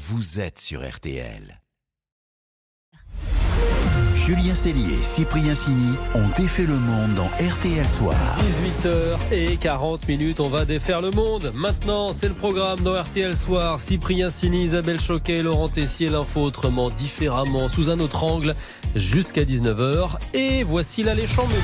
Vous êtes sur RTL. Julien Sellier et Cyprien Cini ont défait le monde dans RTL Soir. 18h40, on va défaire le monde. Maintenant, c'est le programme dans RTL Soir. Cyprien Cini, Isabelle Choquet, Laurent Tessier, l'info autrement, différemment, sous un autre angle, jusqu'à 19h. Et voici l'alléchant menu.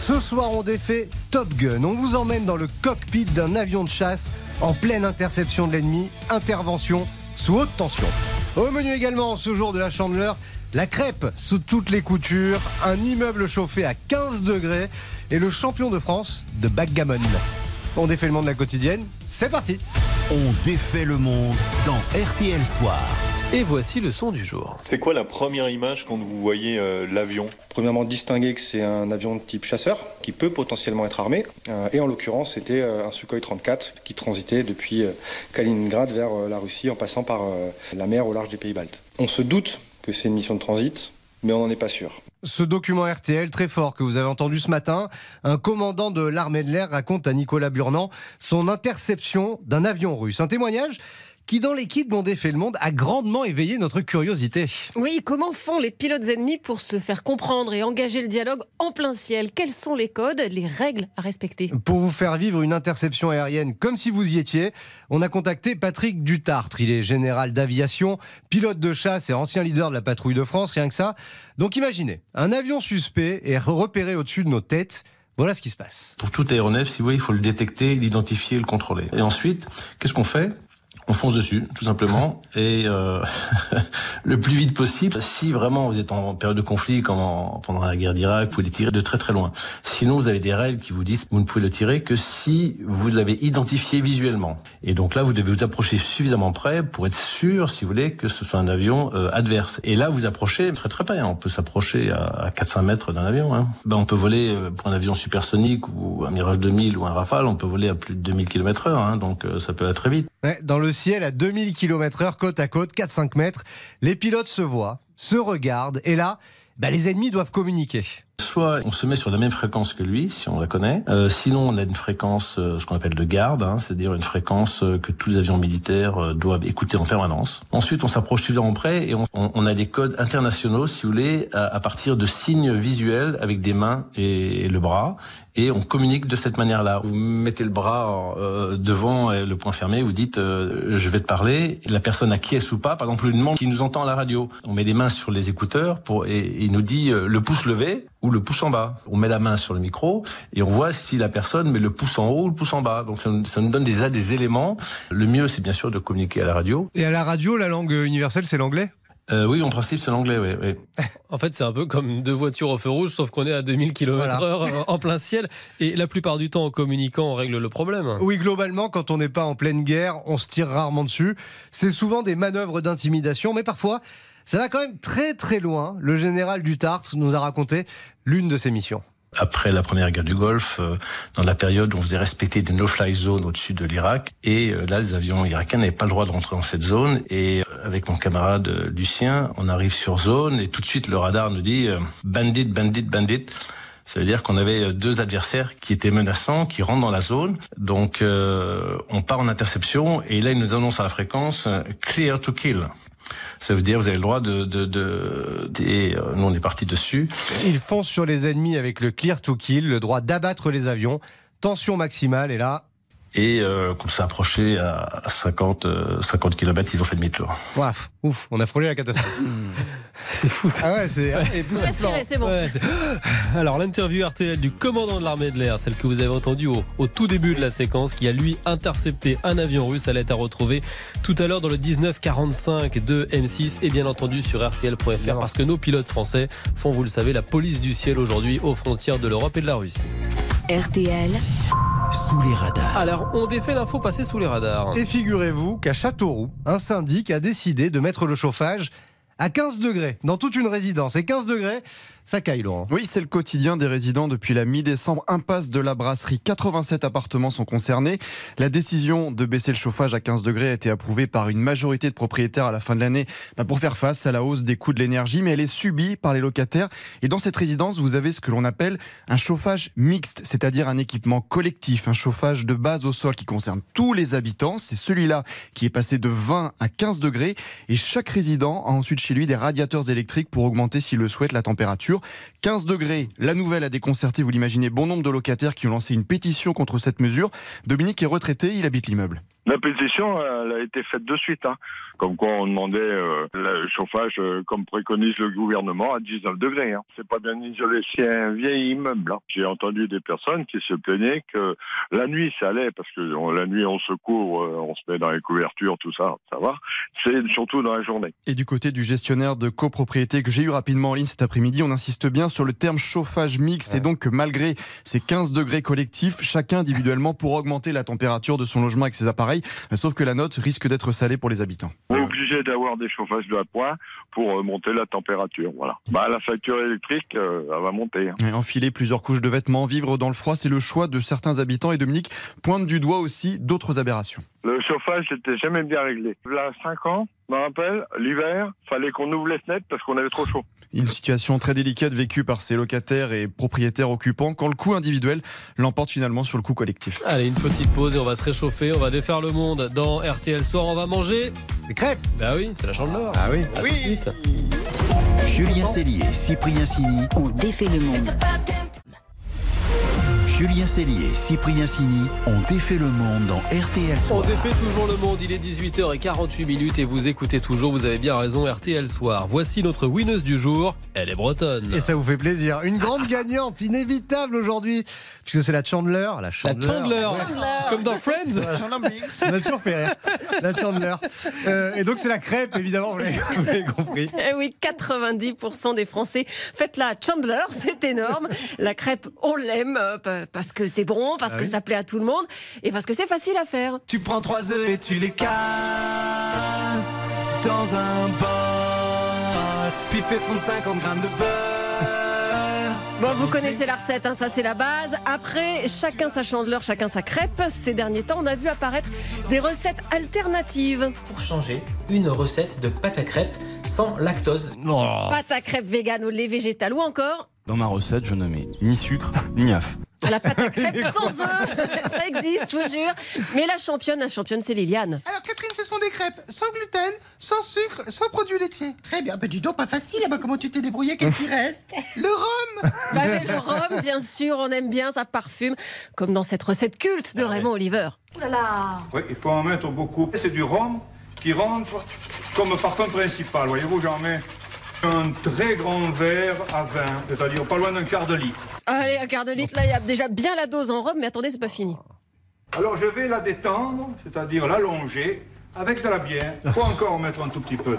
Ce soir, on défait Top Gun. On vous emmène dans le cockpit d'un avion de chasse en pleine interception de l'ennemi. Intervention sous haute tension. Au menu également, ce jour de la Chandeleur, la crêpe sous toutes les coutures, un immeuble chauffé à 15 degrés et le champion de France de backgammon. On défait le monde de la quotidienne. C'est parti. On défait le monde dans RTL Soir. Et voici le son du jour. C'est quoi la première image quand vous voyez l'avion ? Premièrement, distinguer que c'est un avion de type chasseur qui peut potentiellement être armé. Et en l'occurrence, c'était un Sukhoi 34 qui transitait depuis Kaliningrad vers la Russie en passant par la mer au large des Pays-Baltes. On se doute que c'est une mission de transit, mais on n'en est pas sûr. Ce document RTL très fort que vous avez entendu ce matin, un commandant de l'armée de l'air raconte à Nicolas Burnand son interception d'un avion russe. Un témoignage qui, dans l'équipe dont défait le monde, a grandement éveillé notre curiosité. Oui, comment font les pilotes ennemis pour se faire comprendre et engager le dialogue en plein ciel ? Quels sont les codes, les règles à respecter ? Pour vous faire vivre une interception aérienne comme si vous y étiez, on a contacté Patrick Dutartre. Il est général d'aviation, pilote de chasse et ancien leader de la patrouille de France, rien que ça. Donc imaginez, un avion suspect est repéré au-dessus de nos têtes. Voilà ce qui se passe. Pour tout aéronef, si vous voulez, il faut le détecter, l'identifier, le contrôler. Et ensuite, qu'est-ce qu'on fait ? On fonce dessus, tout simplement, et le plus vite possible. Si vraiment vous êtes en période de conflit, comme pendant la guerre d'Irak, vous pouvez les tirer de très très loin. Sinon, vous avez des règles qui vous disent que vous ne pouvez le tirer que si vous l'avez identifié visuellement. Et donc là, vous devez vous approcher suffisamment près pour être sûr, si vous voulez, que ce soit un avion adverse. Et là, vous approchez très très près. On peut s'approcher à 400 mètres d'un avion. Ben, on peut voler pour un avion supersonique ou un Mirage 2000 ou un Rafale, on peut voler à plus de 2000 km/h. Donc ça peut aller très vite. Ouais, dans le ciel à 2000 km/h, côte à côte, 4-5 mètres. Les pilotes se voient, se regardent, et là, les ennemis doivent communiquer. Soit on se met sur la même fréquence que lui, si on la connaît. Sinon, on a une fréquence, ce qu'on appelle de garde, c'est-à-dire une fréquence que tous les avions militaires doivent écouter en permanence. Ensuite, on s'approche suffisamment près et on a des codes internationaux, si vous voulez, à partir de signes visuels avec des mains et le bras. Et on communique de cette manière-là. Vous mettez le bras devant le point fermé, vous dites « je vais te parler ». La personne acquiesce ou pas, par exemple, lui demande s'il nous entend à la radio. On met les mains sur les écouteurs et il nous dit le pouce levé ou le pouce en bas. On met la main sur le micro et on voit si la personne met le pouce en haut ou le pouce en bas. Donc ça nous donne déjà des éléments. Le mieux, c'est bien sûr de communiquer à la radio. Et à la radio, la langue universelle, c'est l'anglais ? Oui, en principe, c'est l'anglais, oui. En fait, c'est un peu comme deux voitures au feu rouge, sauf qu'on est à 2000 km/h en plein ciel. Et la plupart du temps, en communiquant, on règle le problème. Oui, globalement, quand on n'est pas en pleine guerre, on se tire rarement dessus. C'est souvent des manœuvres d'intimidation, mais parfois, ça va quand même très très loin. Le général Dutartre nous a raconté l'une de ses missions. Après la première guerre du Golfe, dans la période où on faisait respecter des no-fly zones au-dessus de l'Irak. Et là, les avions irakiens n'avaient pas le droit de rentrer dans cette zone. Et avec mon camarade Lucien, on arrive sur zone et tout de suite, le radar nous dit « bandit, bandit, bandit ». Ça veut dire qu'on avait deux adversaires qui étaient menaçants, qui rentrent dans la zone. Donc, on part en interception et là, ils nous annoncent à la fréquence « clear to kill ». Ça veut dire vous avez le droit nous, on est parti dessus. Ils foncent sur les ennemis avec le clear to kill, le droit d'abattre les avions. Tension maximale, et là... Et qu'on s'est approché à 50 km, ils ont fait demi-tour. Ouf, on a frôlé la catastrophe. C'est fou ça. Ah ouais, c'est bon. Ouais, alors l'interview RTL du commandant de l'armée de l'air, celle que vous avez entendue au tout début de la séquence, qui a lui intercepté un avion russe, elle est à retrouver tout à l'heure dans le 1945 de M6 et bien entendu sur RTL.fr parce que nos pilotes français font, vous le savez, la police du ciel aujourd'hui aux frontières de l'Europe et de la Russie. RTL sous les radars. Alors, on défait l'info passée sous les radars. Et figurez-vous qu'à Châteauroux, un syndic a décidé de mettre le chauffage à 15 degrés dans toute une résidence. Et 15 degrés, Ça caille, Laurent. Oui, c'est le quotidien des résidents depuis la mi-décembre. Impasse de la brasserie. 87 appartements sont concernés. La décision de baisser le chauffage à 15 degrés a été approuvée par une majorité de propriétaires à la fin de l'année pour faire face à la hausse des coûts de l'énergie, mais elle est subie par les locataires. Et dans cette résidence, vous avez ce que l'on appelle un chauffage mixte, c'est-à-dire un équipement collectif, un chauffage de base au sol qui concerne tous les habitants. C'est celui-là qui est passé de 20 à 15 degrés. Et chaque résident a ensuite chez lui des radiateurs électriques pour augmenter, s'il le souhaite, la température. 15 degrés, la nouvelle a déconcerté, vous l'imaginez, bon nombre de locataires qui ont lancé une pétition contre cette mesure. Dominique est retraité, il habite l'immeuble. La pétition, elle a été faite de suite. Comme quoi on demandait le chauffage, comme préconise le gouvernement, à 19 degrés. C'est pas bien isolé, c'est un vieil immeuble. J'ai entendu des personnes qui se plaignaient que la nuit, ça allait, parce que la nuit, on se couvre, on se met dans les couvertures, tout ça, ça va. C'est surtout dans la journée. Et du côté du gestionnaire de copropriété que j'ai eu rapidement en ligne cet après-midi, on insiste bien sur le terme chauffage mixte. Ouais. Et donc, malgré ces 15 degrés collectifs, chacun individuellement pour augmenter la température de son logement avec ses appareils. Sauf que la note risque d'être salée pour les habitants. On est obligé d'avoir des chauffages de la pointe pour monter la température. Voilà. La facture électrique, elle va monter. Et enfiler plusieurs couches de vêtements, vivre dans le froid, c'est le choix de certains habitants. Et Dominique pointe du doigt aussi d'autres aberrations. Le chauffage n'était jamais bien réglé. Là, 5 ans, je me rappelle, l'hiver, fallait qu'on ouvre les fenêtres parce qu'on avait trop chaud. Une situation très délicate vécue par ces locataires et propriétaires occupants quand le coût individuel l'emporte finalement sur le coût collectif. Allez, une petite pause et on va se réchauffer, on va défaire le monde. Dans RTL Soir, on va manger des crêpes. Bah oui, c'est la chandeleur. Ah oui, à oui. Julien Sellier, Cyprien Cini, on défait le monde. Julien Sellier, Cyprien Cini, on défait le monde dans RTL Soir. On défait toujours le monde, il est 18h48 et vous écoutez toujours, vous avez bien raison, RTL Soir. Voici notre winneuse du jour, elle est bretonne. Et ça vous fait plaisir. Une grande gagnante, inévitable aujourd'hui, puisque c'est la Chandeleur. Comme dans Friends. Ça m'a toujours fait rire, la Chandeleur. Et donc c'est la crêpe, évidemment, vous l'avez compris. Et oui, 90% des Français faites la Chandeleur, c'est énorme. La crêpe, on l'aime, parce que c'est bon, parce que ça plaît à tout le monde et parce que c'est facile à faire. Tu prends 3 œufs et tu les casses dans un bol, puis fais fondre 50 grammes de beurre. Bon, vous connaissez la recette, ça c'est la base. Après, chacun sa chandeleur, chacun sa crêpe. Ces derniers temps, on a vu apparaître des recettes alternatives. Pour changer, une recette de pâte à crêpe sans lactose. Pâte à crêpe vegan au lait végétal ou encore... Dans ma recette, je ne mets ni sucre, ni œuf. La pâte à crêpes sans œufs, ça existe, je vous jure. Mais la championne, c'est Liliane. Alors Catherine, ce sont des crêpes sans gluten, sans sucre, sans produits laitiers. Très bien, bah dis donc, pas facile. Ah bah, comment tu t'es débrouillée? Qu'est-ce qui reste? Le rhum. Le rhum, bien sûr, on aime bien, ça parfume, comme dans cette recette culte de Raymond Oliver. Oh là là. Oui, il faut en mettre beaucoup. C'est du rhum qui rentre comme parfum principal. Voyez-vous, j'en mets un très grand verre à 20, c'est-à-dire pas loin d'un quart de litre. Allez, un quart de litre, là, il y a déjà bien la dose en robe, mais attendez, c'est pas fini. Alors je vais la détendre, c'est-à-dire l'allonger, avec de la bière. Faut encore mettre un tout petit peu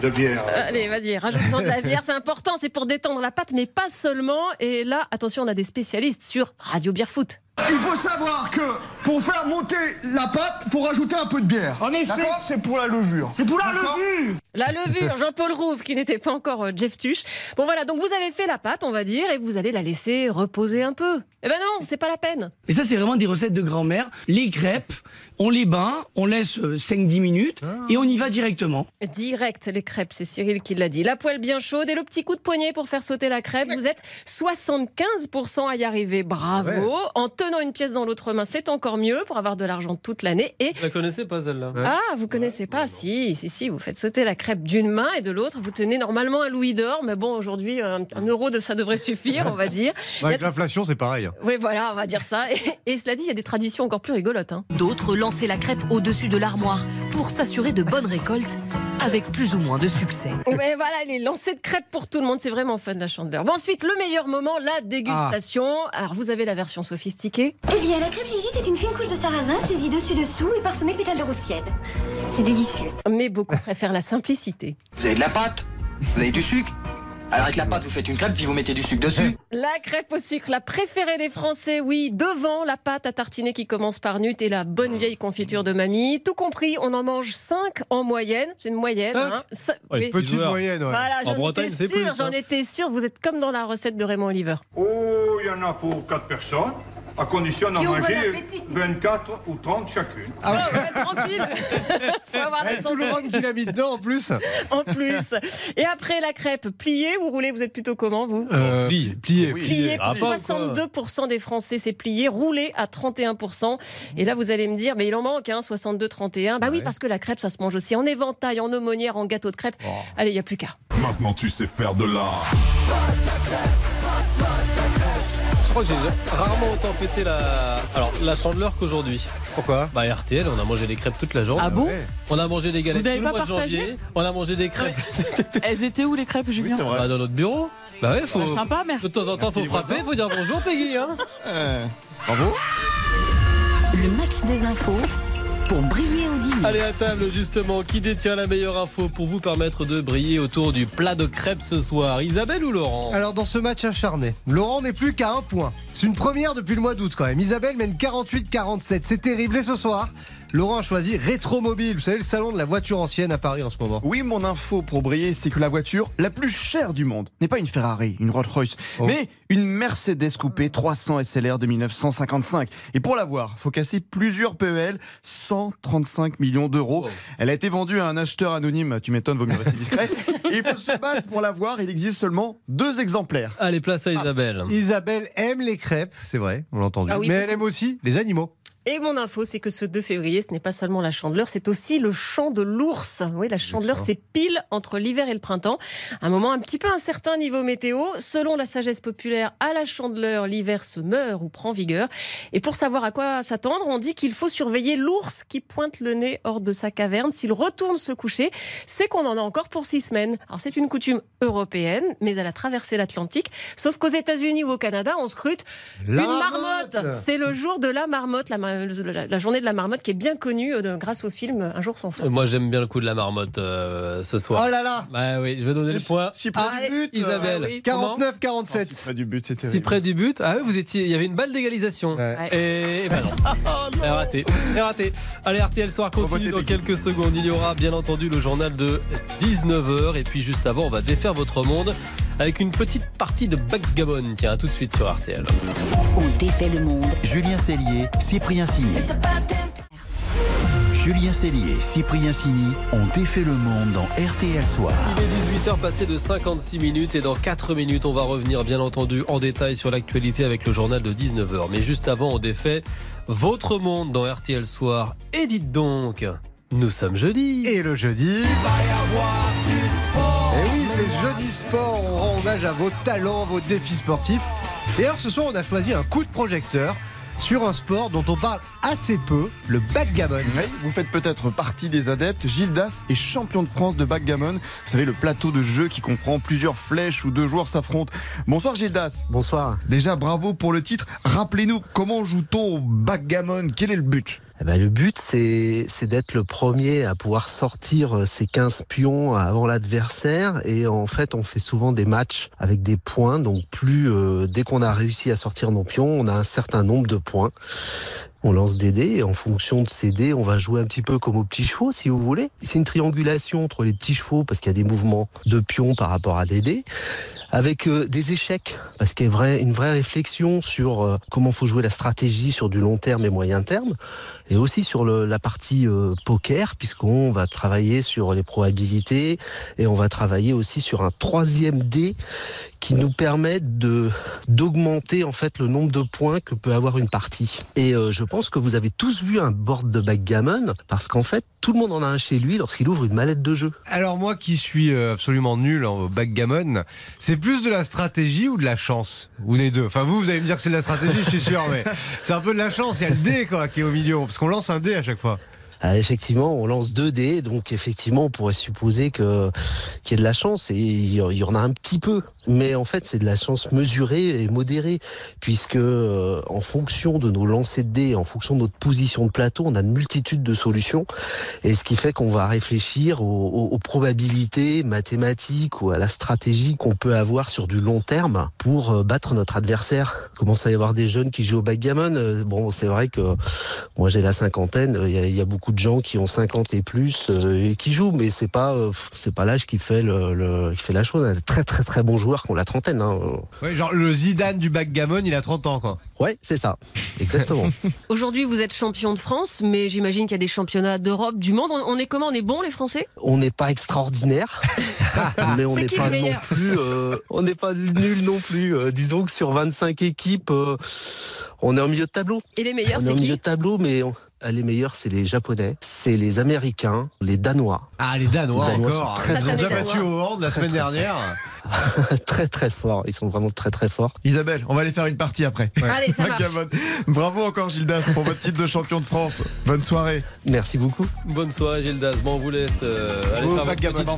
de bière. Allez, vas-y, rajoute-en de la bière, c'est important, c'est pour détendre la pâte, mais pas seulement. Et là, attention, on a des spécialistes sur Radio Bière Foot. Il faut savoir que pour faire monter la pâte, il faut rajouter un peu de bière. En effet, c'est pour la levure. C'est pour la levure. La levure, Jean-Paul Rouve, qui n'était pas encore Jeff Tuche. Bon voilà, donc vous avez fait la pâte, on va dire, et vous allez la laisser reposer un peu. Eh ben non, c'est pas la peine. Et ça, c'est vraiment des recettes de grand-mère. Les crêpes, on les bain, on laisse 5-10 minutes, et on y va directement. Direct, les crêpes, c'est Cyril qui l'a dit. La poêle bien chaude et le petit coup de poignet pour faire sauter la crêpe. Vous êtes 75% à y arriver. Bravo. Ouais. En tenant une pièce dans l'autre main, c'est encore mieux pour avoir de l'argent toute l'année. Et... je la connaissais pas, celle-là. Ah, vous connaissez pas? Si, vous faites sauter la crêpe d'une main et de l'autre, vous tenez normalement un Louis d'or, mais bon, aujourd'hui, un euro de ça devrait suffire, on va dire. Avec l'inflation, c'est pareil. Oui, voilà, on va dire ça. Et cela dit, il y a des traditions encore plus rigolotes. D'autres lançaient la crêpe au-dessus de l'armoire pour s'assurer de bonnes récoltes, avec plus ou moins de succès. Mais voilà, les lancers de crêpes pour tout le monde, c'est vraiment fun, la chandeleur. Bon, ensuite, le meilleur moment, la dégustation. Alors, vous avez la version sophistiquée. Eh bien, la crêpe Gigi, c'est une fine couche de sarrasin saisie dessus-dessous et parsemée de pétales de rose tiède. C'est délicieux. Mais beaucoup préfèrent la simplicité. Vous avez de la pâte, vous avez du sucre, Alors avec la pâte, vous faites une crêpe, puis vous mettez du sucre dessus. La crêpe au sucre, la préférée des Français, oui. Devant la pâte à tartiner qui commence par Nut et la bonne vieille confiture de mamie. Tout compris, on en mange 5 en moyenne. C'est une moyenne. Hein. Ouais, une petite moyenne, ouais. Voilà, en Bretagne, c'est plus. J'en étais sûr, vous êtes comme dans la recette de Raymond Oliver. Oh, il y en a pour 4 personnes. À condition d'en manger 24 ou 30 chacune. Ah ouais. Oh, ouais, tranquille. Faut avoir la santé. Tout le rhum qu'il a mis dedans en plus. En plus. Et après la crêpe, pliée ou roulée, vous êtes plutôt comment vous? Pliée. Oui. Pliée. Ah, 62% des Français c'est plié, roulé à 31%. Et là vous allez me dire, mais il en manque, hein, 62-31. Bah ouais. Oui, parce que la crêpe ça se mange aussi en éventail, en aumônière, en gâteau de crêpe. Oh. Allez, il n'y a plus qu'à. Maintenant tu sais faire de l'art. Je crois que j'ai rarement autant fêté la chandeleur qu'aujourd'hui. Pourquoi? Bah RTL, on a mangé des crêpes toute la journée. Ah bon? On a mangé des galettes tout le mois de janvier. On a mangé des crêpes. Elles étaient où les crêpes, Julien? Oui, bah, dans notre bureau. Bah ouais, faut. Sympa, merci. De temps en temps, merci, faut frapper, faut dire bonjour, Peggy. Hein bravo. Le match des infos. Pour briller au dîner. Allez à table justement, qui détient la meilleure info pour vous permettre de briller autour du plat de crêpes ce soir? Isabelle ou Laurent? Alors dans ce match acharné, Laurent n'est plus qu'à un point. C'est une première depuis le mois d'août quand même. Isabelle mène 48-47, c'est terrible. Et ce soir, Laurent a choisi Rétromobile, vous savez le salon de la voiture ancienne à Paris en ce moment. Oui, mon info pour briller, c'est que la voiture la plus chère du monde n'est pas une Ferrari, une Rolls-Royce, mais une Mercedes Coupé 300 SLR de 1955. Et pour l'avoir, il faut casser plusieurs PEL, 135 millions d'euros. Oh. Elle a été vendue à un acheteur anonyme, tu m'étonnes, vaut mieux rester discret. Et il faut se battre pour l'avoir, il existe seulement 2 exemplaires. Allez, place à Isabelle. Isabelle aime les crêpes, c'est vrai, on l'a entendu, mais elle aime aussi les animaux. Et mon info, c'est que ce 2 février, ce n'est pas seulement la chandeleur, c'est aussi le chant de l'ours. Oui, la chandeleur, c'est pile entre l'hiver et le printemps. Un moment un petit peu incertain niveau météo. Selon la sagesse populaire, à la chandeleur, l'hiver se meurt ou prend vigueur. Et pour savoir à quoi s'attendre, on dit qu'il faut surveiller l'ours qui pointe le nez hors de sa caverne. S'il retourne se coucher, c'est qu'on en a encore pour 6 semaines. Alors c'est une coutume européenne, mais elle a traversé l'Atlantique. Sauf qu'aux États-Unis ou au Canada, on scrute une marmotte. C'est le jour de la marmotte, la journée de la marmotte qui est bien connue grâce au film Un jour sans fin. Moi j'aime bien le coup de la marmotte ce soir. Oh là là. Bah oui, je vais donner le point. Si près du but, Isabelle. 49-47. Si près du but, c'était. Si près du but. Ah oui, vous étiez. Il y avait une balle d'égalisation. Ouais. Et bah non. Oh non. Elle est ratée. Allez, RTL Soir continue dans quelques secondes. Il y aura bien entendu le journal de 19h et puis juste avant on va défaire votre monde avec une petite partie de backgammon. Tiens, à tout de suite sur RTL. On défait le monde. Julien Sellier, Cyprien Cini. Julien Sellier et Cyprien Cini ont défait le monde dans RTL Soir. Il est 18h passé de 56 minutes et dans 4 minutes, on va revenir bien entendu en détail sur l'actualité avec le journal de 19h. Mais juste avant, on défait votre monde dans RTL Soir. Et dites donc, nous sommes jeudi. Et le jeudi, il va y avoir du sport. Et oui, c'est jeudi sport. On rend hommage à vos talents, vos défis sportifs. Et alors ce soir, on a choisi un coup de projecteur sur un sport dont on parle assez peu, le backgammon. Oui, vous faites peut-être partie des adeptes. Gildas est champion de France de backgammon. Vous savez, le plateau de jeu qui comprend plusieurs flèches où 2 joueurs s'affrontent. Bonsoir Gildas. Bonsoir. Déjà, bravo pour le titre. Rappelez-nous, comment joue-t-on au backgammon? Quel est le but? Eh ben, le but, c'est d'être le premier à pouvoir sortir ses 15 pions avant l'adversaire. Et en fait, on fait souvent des matchs avec des points. Donc, dès qu'on a réussi à sortir nos pions, on a un certain nombre de points. On lance des dés et en fonction de ces dés, on va jouer un petit peu comme aux petits chevaux, si vous voulez. C'est une triangulation entre les petits chevaux parce qu'il y a des mouvements de pions par rapport à des dés, avec des échecs parce qu'il y a une vraie réflexion sur comment faut jouer la stratégie sur du long terme et moyen terme, et aussi sur la partie poker puisqu'on va travailler sur les probabilités et on va travailler aussi sur un 3e dé qui nous permet d'augmenter en fait le nombre de points que peut avoir une partie. Et je pense que vous avez tous vu un board de backgammon parce qu'en fait tout le monde en a un chez lui lorsqu'il ouvre une mallette de jeu. Alors moi qui suis absolument nul en backgammon, c'est plus de la stratégie ou de la chance? Ou les deux? Enfin vous allez me dire que c'est de la stratégie, je suis sûr, mais c'est un peu de la chance, il y a le dé quoi qui est au milieu, parce qu'on lance un dé à chaque fois. Ah, effectivement, on lance 2 dés, donc effectivement, on pourrait supposer qu'il y a de la chance et il y en a un petit peu. Mais en fait, c'est de la chance mesurée et modérée, puisque en fonction de nos lancers de dés, en fonction de notre position de plateau, on a une multitude de solutions, et ce qui fait qu'on va réfléchir aux probabilités mathématiques ou à la stratégie qu'on peut avoir sur du long terme pour battre notre adversaire. Il commence à y avoir des jeunes qui jouent au backgammon. Bon, c'est vrai que moi j'ai la cinquantaine, il y a beaucoup de gens qui ont 50 et plus et qui jouent, mais c'est pas l'âge qui fait qui fait la chose. Très très très bon joueur qui ont la trentaine. Hein. Ouais, genre le Zidane du backgammon, il a 30 ans quoi. Ouais, c'est ça, exactement. Aujourd'hui, vous êtes champion de France, mais j'imagine qu'il y a des championnats d'Europe, du monde. On est comment? On est bons les Français? On n'est pas extraordinaire, mais on n'est pas non plus. On n'est pas nul non plus. Disons que sur 25 équipes, on est en milieu de tableau. Et les meilleurs, c'est qui? On est en milieu de tableau, mais les meilleurs, c'est les Japonais, c'est les Américains, les Danois. Ah, les Danois, encore. Ils ont déjà battu au Horde la semaine dernière. Très très fort, ils sont vraiment très très forts. Isabelle, on va aller faire une partie après. Ouais. Allez, ça marche. Bravo encore Gildas pour votre titre de champion de France. Bonne soirée. Merci beaucoup. Bonne soirée Gildas. Bon, on vous laisse aller faire votre petite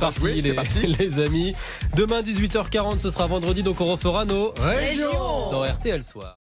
partie, jouer, les amis. Demain 18h40, ce sera vendredi, donc on refera nos régions dans RTL Soir.